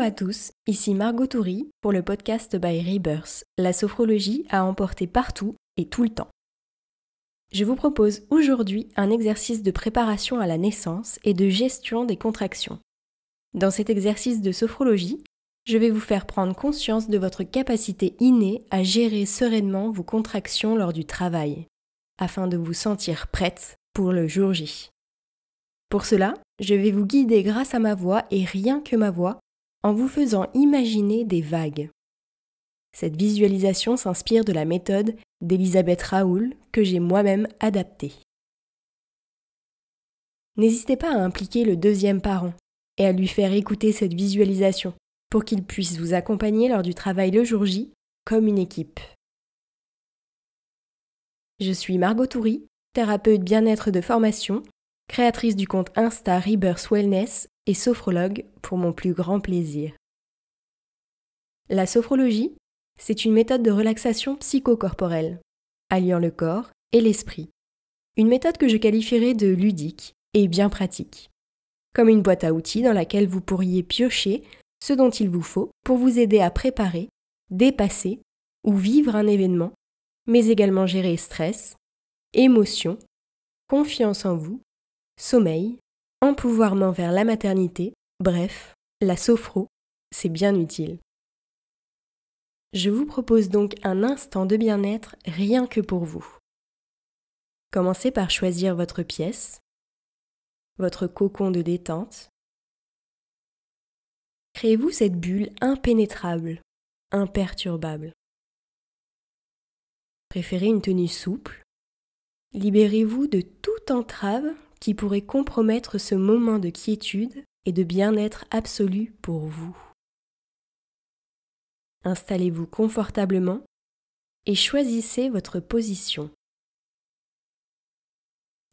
Hello à tous, ici Margot Toury pour le podcast by Rebirth, la sophrologie à emporter partout et tout le temps. Je vous propose aujourd'hui un exercice de préparation à la naissance et de gestion des contractions. Dans cet exercice de sophrologie, je vais vous faire prendre conscience de votre capacité innée à gérer sereinement vos contractions lors du travail, afin de vous sentir prête pour le jour J. Pour cela, je vais vous guider grâce à ma voix et rien que ma voix, en vous faisant imaginer des vagues. Cette visualisation s'inspire de la méthode d'Elisabeth Raoul que j'ai moi-même adaptée. N'hésitez pas à impliquer le deuxième parent et à lui faire écouter cette visualisation pour qu'il puisse vous accompagner lors du travail le jour J comme une équipe. Je suis Margot Toury, thérapeute bien-être de formation, créatrice du compte Insta Rebirth Wellness et sophrologue pour mon plus grand plaisir. La sophrologie, c'est une méthode de relaxation psychocorporelle, alliant le corps et l'esprit. Une méthode que je qualifierais de ludique et bien pratique, comme une boîte à outils dans laquelle vous pourriez piocher ce dont il vous faut pour vous aider à préparer, dépasser ou vivre un événement, mais également gérer stress, émotion, confiance en vous, sommeil, empouvoirment vers la maternité, bref, la sophro, c'est bien utile. Je vous propose donc un instant de bien-être rien que pour vous. Commencez par choisir votre pièce, votre cocon de détente. Créez-vous cette bulle impénétrable, imperturbable. Préférez une tenue souple. Libérez-vous de toute entrave qui pourrait compromettre ce moment de quiétude et de bien-être absolu pour vous. Installez-vous confortablement et choisissez votre position.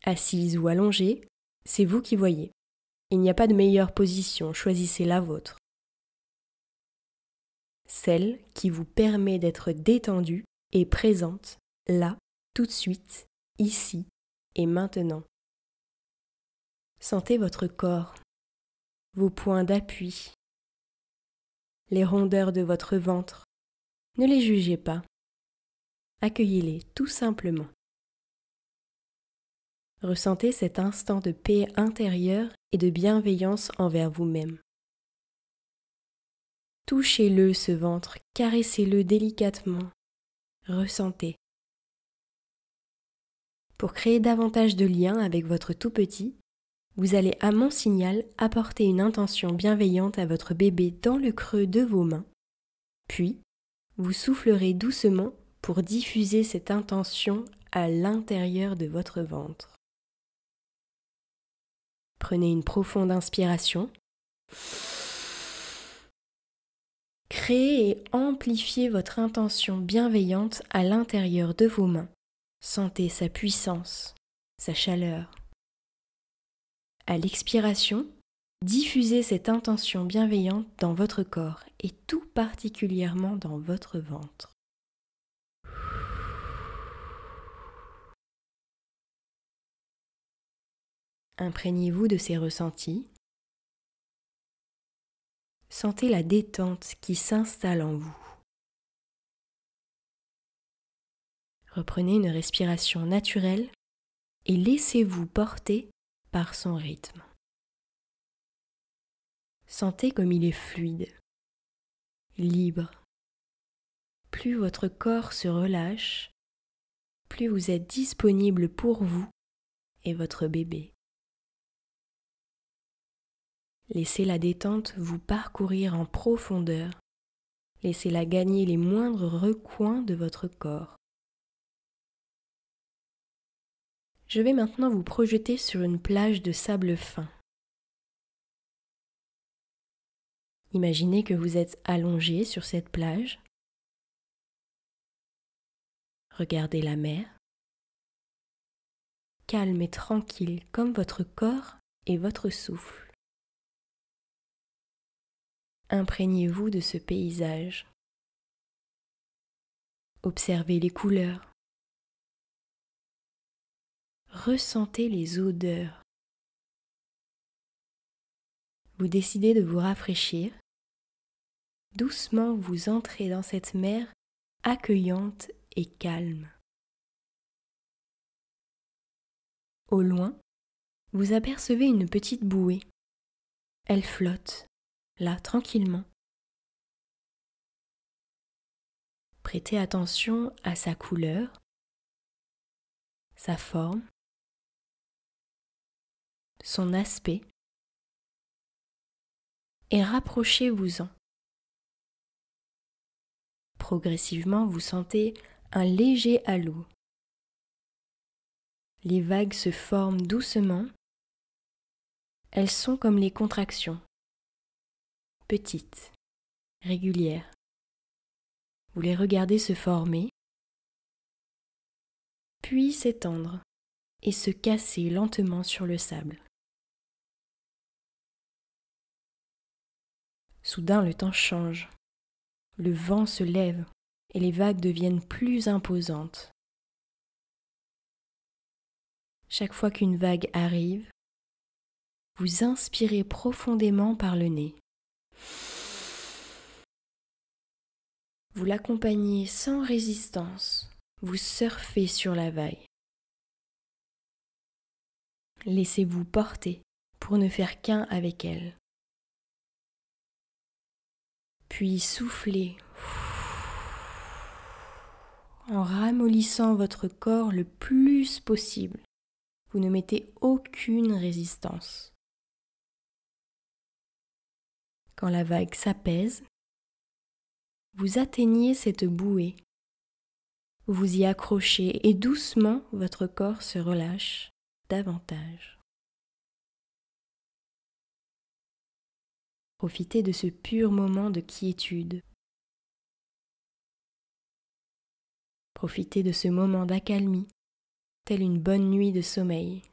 Assise ou allongée, c'est vous qui voyez. Il n'y a pas de meilleure position, choisissez la vôtre. Celle qui vous permet d'être détendue et présente, là, tout de suite, ici et maintenant. Sentez votre corps, vos points d'appui, les rondeurs de votre ventre. Ne les jugez pas. Accueillez-les tout simplement. Ressentez cet instant de paix intérieure et de bienveillance envers vous-même. Touchez-le, ce ventre, caressez-le délicatement. Ressentez. Pour créer davantage de liens avec votre tout petit, vous allez à mon signal apporter une intention bienveillante à votre bébé dans le creux de vos mains, puis vous soufflerez doucement pour diffuser cette intention à l'intérieur de votre ventre. Prenez une profonde inspiration. Créez et amplifiez votre intention bienveillante à l'intérieur de vos mains. Sentez sa puissance, sa chaleur. À l'expiration, diffusez cette intention bienveillante dans votre corps et tout particulièrement dans votre ventre. Imprégnez-vous de ces ressentis. Sentez la détente qui s'installe en vous. Reprenez une respiration naturelle et laissez-vous porter par son rythme. Sentez comme il est fluide, libre. Plus votre corps se relâche, plus vous êtes disponible pour vous et votre bébé. Laissez la détente vous parcourir en profondeur. Laissez-la gagner les moindres recoins de votre corps. Je vais maintenant vous projeter sur une plage de sable fin. Imaginez que vous êtes allongé sur cette plage. Regardez la mer, calme et tranquille comme votre corps et votre souffle. Imprégnez-vous de ce paysage. Observez les couleurs. Ressentez les odeurs. Vous décidez de vous rafraîchir doucement vous entrez dans cette mer accueillante et calme. Au loin, vous apercevez une petite bouée. Elle flotte, là, tranquillement. Prêtez attention à sa couleur, sa forme, son aspect et rapprochez-vous-en. Progressivement, vous sentez un léger halo. Les vagues se forment doucement. Elles sont comme les contractions, petites, régulières. Vous les regardez se former, puis s'étendre et se casser lentement sur le sable. Soudain, le temps change. Le vent se lève et les vagues deviennent plus imposantes. Chaque fois qu'une vague arrive, vous inspirez profondément par le nez. Vous l'accompagnez sans résistance, vous surfez sur la vague. Laissez-vous porter pour ne faire qu'un avec elle. Puis soufflez en ramollissant votre corps le plus possible. Vous ne mettez aucune résistance. Quand la vague s'apaise, vous atteignez cette bouée, vous y accrochez et doucement votre corps se relâche davantage. Profitez de ce pur moment de quiétude. Profitez de ce moment d'accalmie, telle une bonne nuit de sommeil.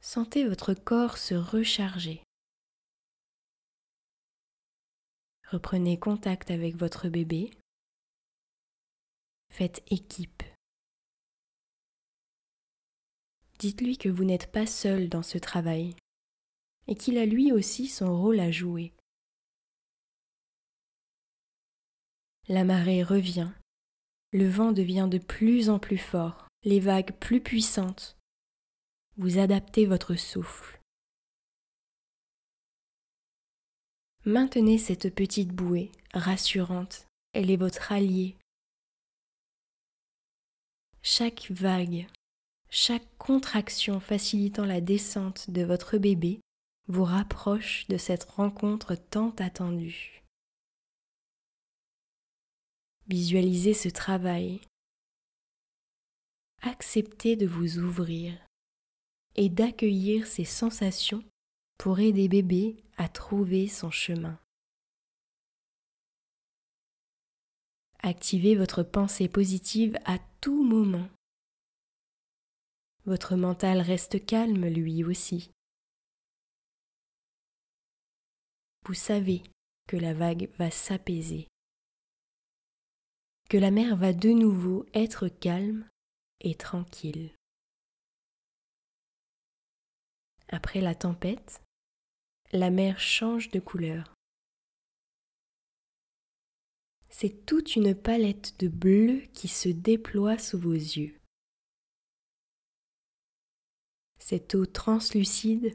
Sentez votre corps se recharger. Reprenez contact avec votre bébé. Faites équipe. Dites-lui que vous n'êtes pas seul dans ce travail et qu'il a lui aussi son rôle à jouer. La marée revient, le vent devient de plus en plus fort, les vagues plus puissantes. Vous adaptez votre souffle. Maintenez cette petite bouée rassurante, elle est votre alliée. Chaque vague, chaque contraction facilitant la descente de votre bébé vous rapproche de cette rencontre tant attendue. Visualisez ce travail. Acceptez de vous ouvrir et d'accueillir ces sensations pour aider bébé à trouver son chemin. Activez votre pensée positive à tout moment. Votre mental reste calme lui aussi. Vous savez que la vague va s'apaiser, que la mer va de nouveau être calme et tranquille. Après la tempête, la mer change de couleur. C'est toute une palette de bleu qui se déploie sous vos yeux. Cette eau translucide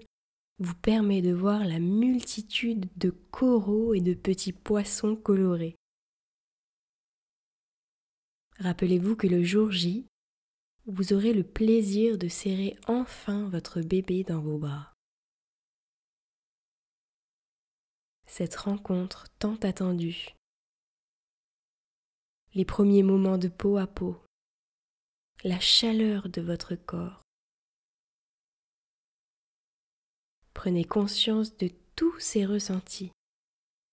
vous permet de voir la multitude de coraux et de petits poissons colorés. Rappelez-vous que le jour J, vous aurez le plaisir de serrer enfin votre bébé dans vos bras. Cette rencontre tant attendue, les premiers moments de peau à peau, la chaleur de votre corps. Prenez conscience de tous ces ressentis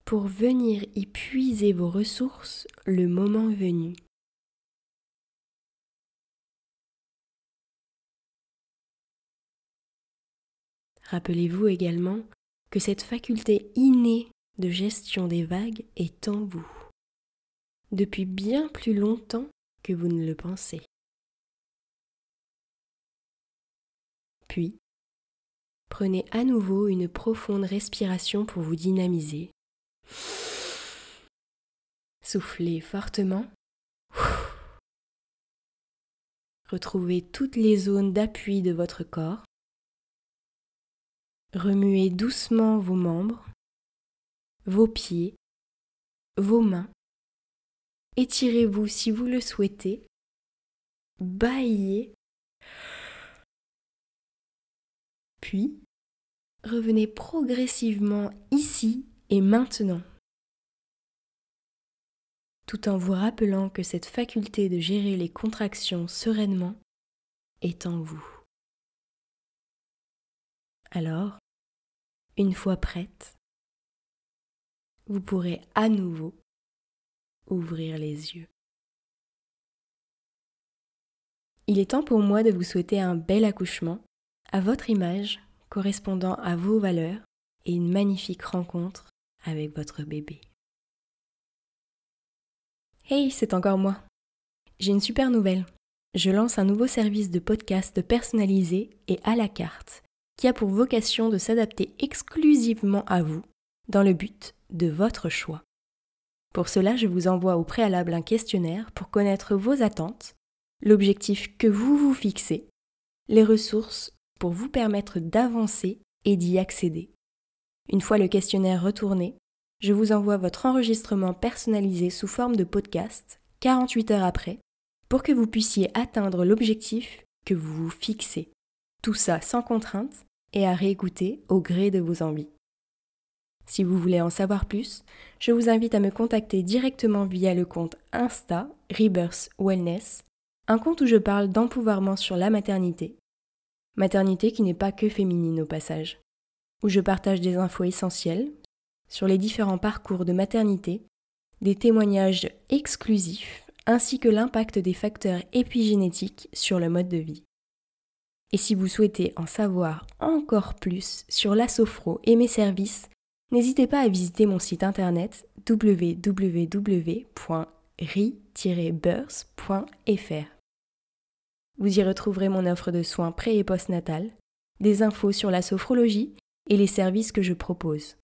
pour venir y puiser vos ressources le moment venu. Rappelez-vous également que cette faculté innée de gestion des vagues est en vous, depuis bien plus longtemps que vous ne le pensez. Puis, prenez à nouveau une profonde respiration pour vous dynamiser Soufflez fortement. Retrouvez toutes les zones d'appui de votre corps. Remuez doucement vos membres, vos pieds, vos mains. Étirez-vous si vous le souhaitez. Bâillez. Puis, revenez progressivement ici et maintenant, tout en vous rappelant que cette faculté de gérer les contractions sereinement est en vous. Alors, une fois prête, vous pourrez à nouveau ouvrir les yeux. Il est temps pour moi de vous souhaiter un bel accouchement, à votre image, correspondant à vos valeurs, et une magnifique rencontre avec votre bébé. Hey, c'est encore moi. J'ai une super nouvelle. Je lance un nouveau service de podcast personnalisé et à la carte, qui a pour vocation de s'adapter exclusivement à vous, dans le but de votre choix. Pour cela, je vous envoie au préalable un questionnaire pour connaître vos attentes, l'objectif que vous vous fixez, les ressources pour vous permettre d'avancer et d'y accéder. Une fois le questionnaire retourné, je vous envoie votre enregistrement personnalisé sous forme de podcast 48 heures après pour que vous puissiez atteindre l'objectif que vous vous fixez. Tout ça sans contrainte et à réécouter au gré de vos envies. Si vous voulez en savoir plus, je vous invite à me contacter directement via le compte Insta Rebirth Wellness, un compte où je parle d'empouvoirment sur la maternité. Maternité qui n'est pas que féminine au passage, où je partage des infos essentielles sur les différents parcours de maternité, des témoignages exclusifs ainsi que l'impact des facteurs épigénétiques sur le mode de vie. Et si vous souhaitez en savoir encore plus sur la sophro et mes services, n'hésitez pas à visiter mon site internet www.ri-birth.fr. Vous y retrouverez mon offre de soins pré- et post-natales, des infos sur la sophrologie et les services que je propose.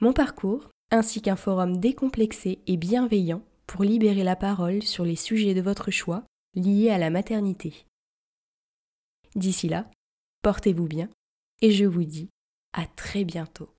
Mon parcours, ainsi qu'un forum décomplexé et bienveillant pour libérer la parole sur les sujets de votre choix liés à la maternité. D'ici là, portez-vous bien et je vous dis à très bientôt.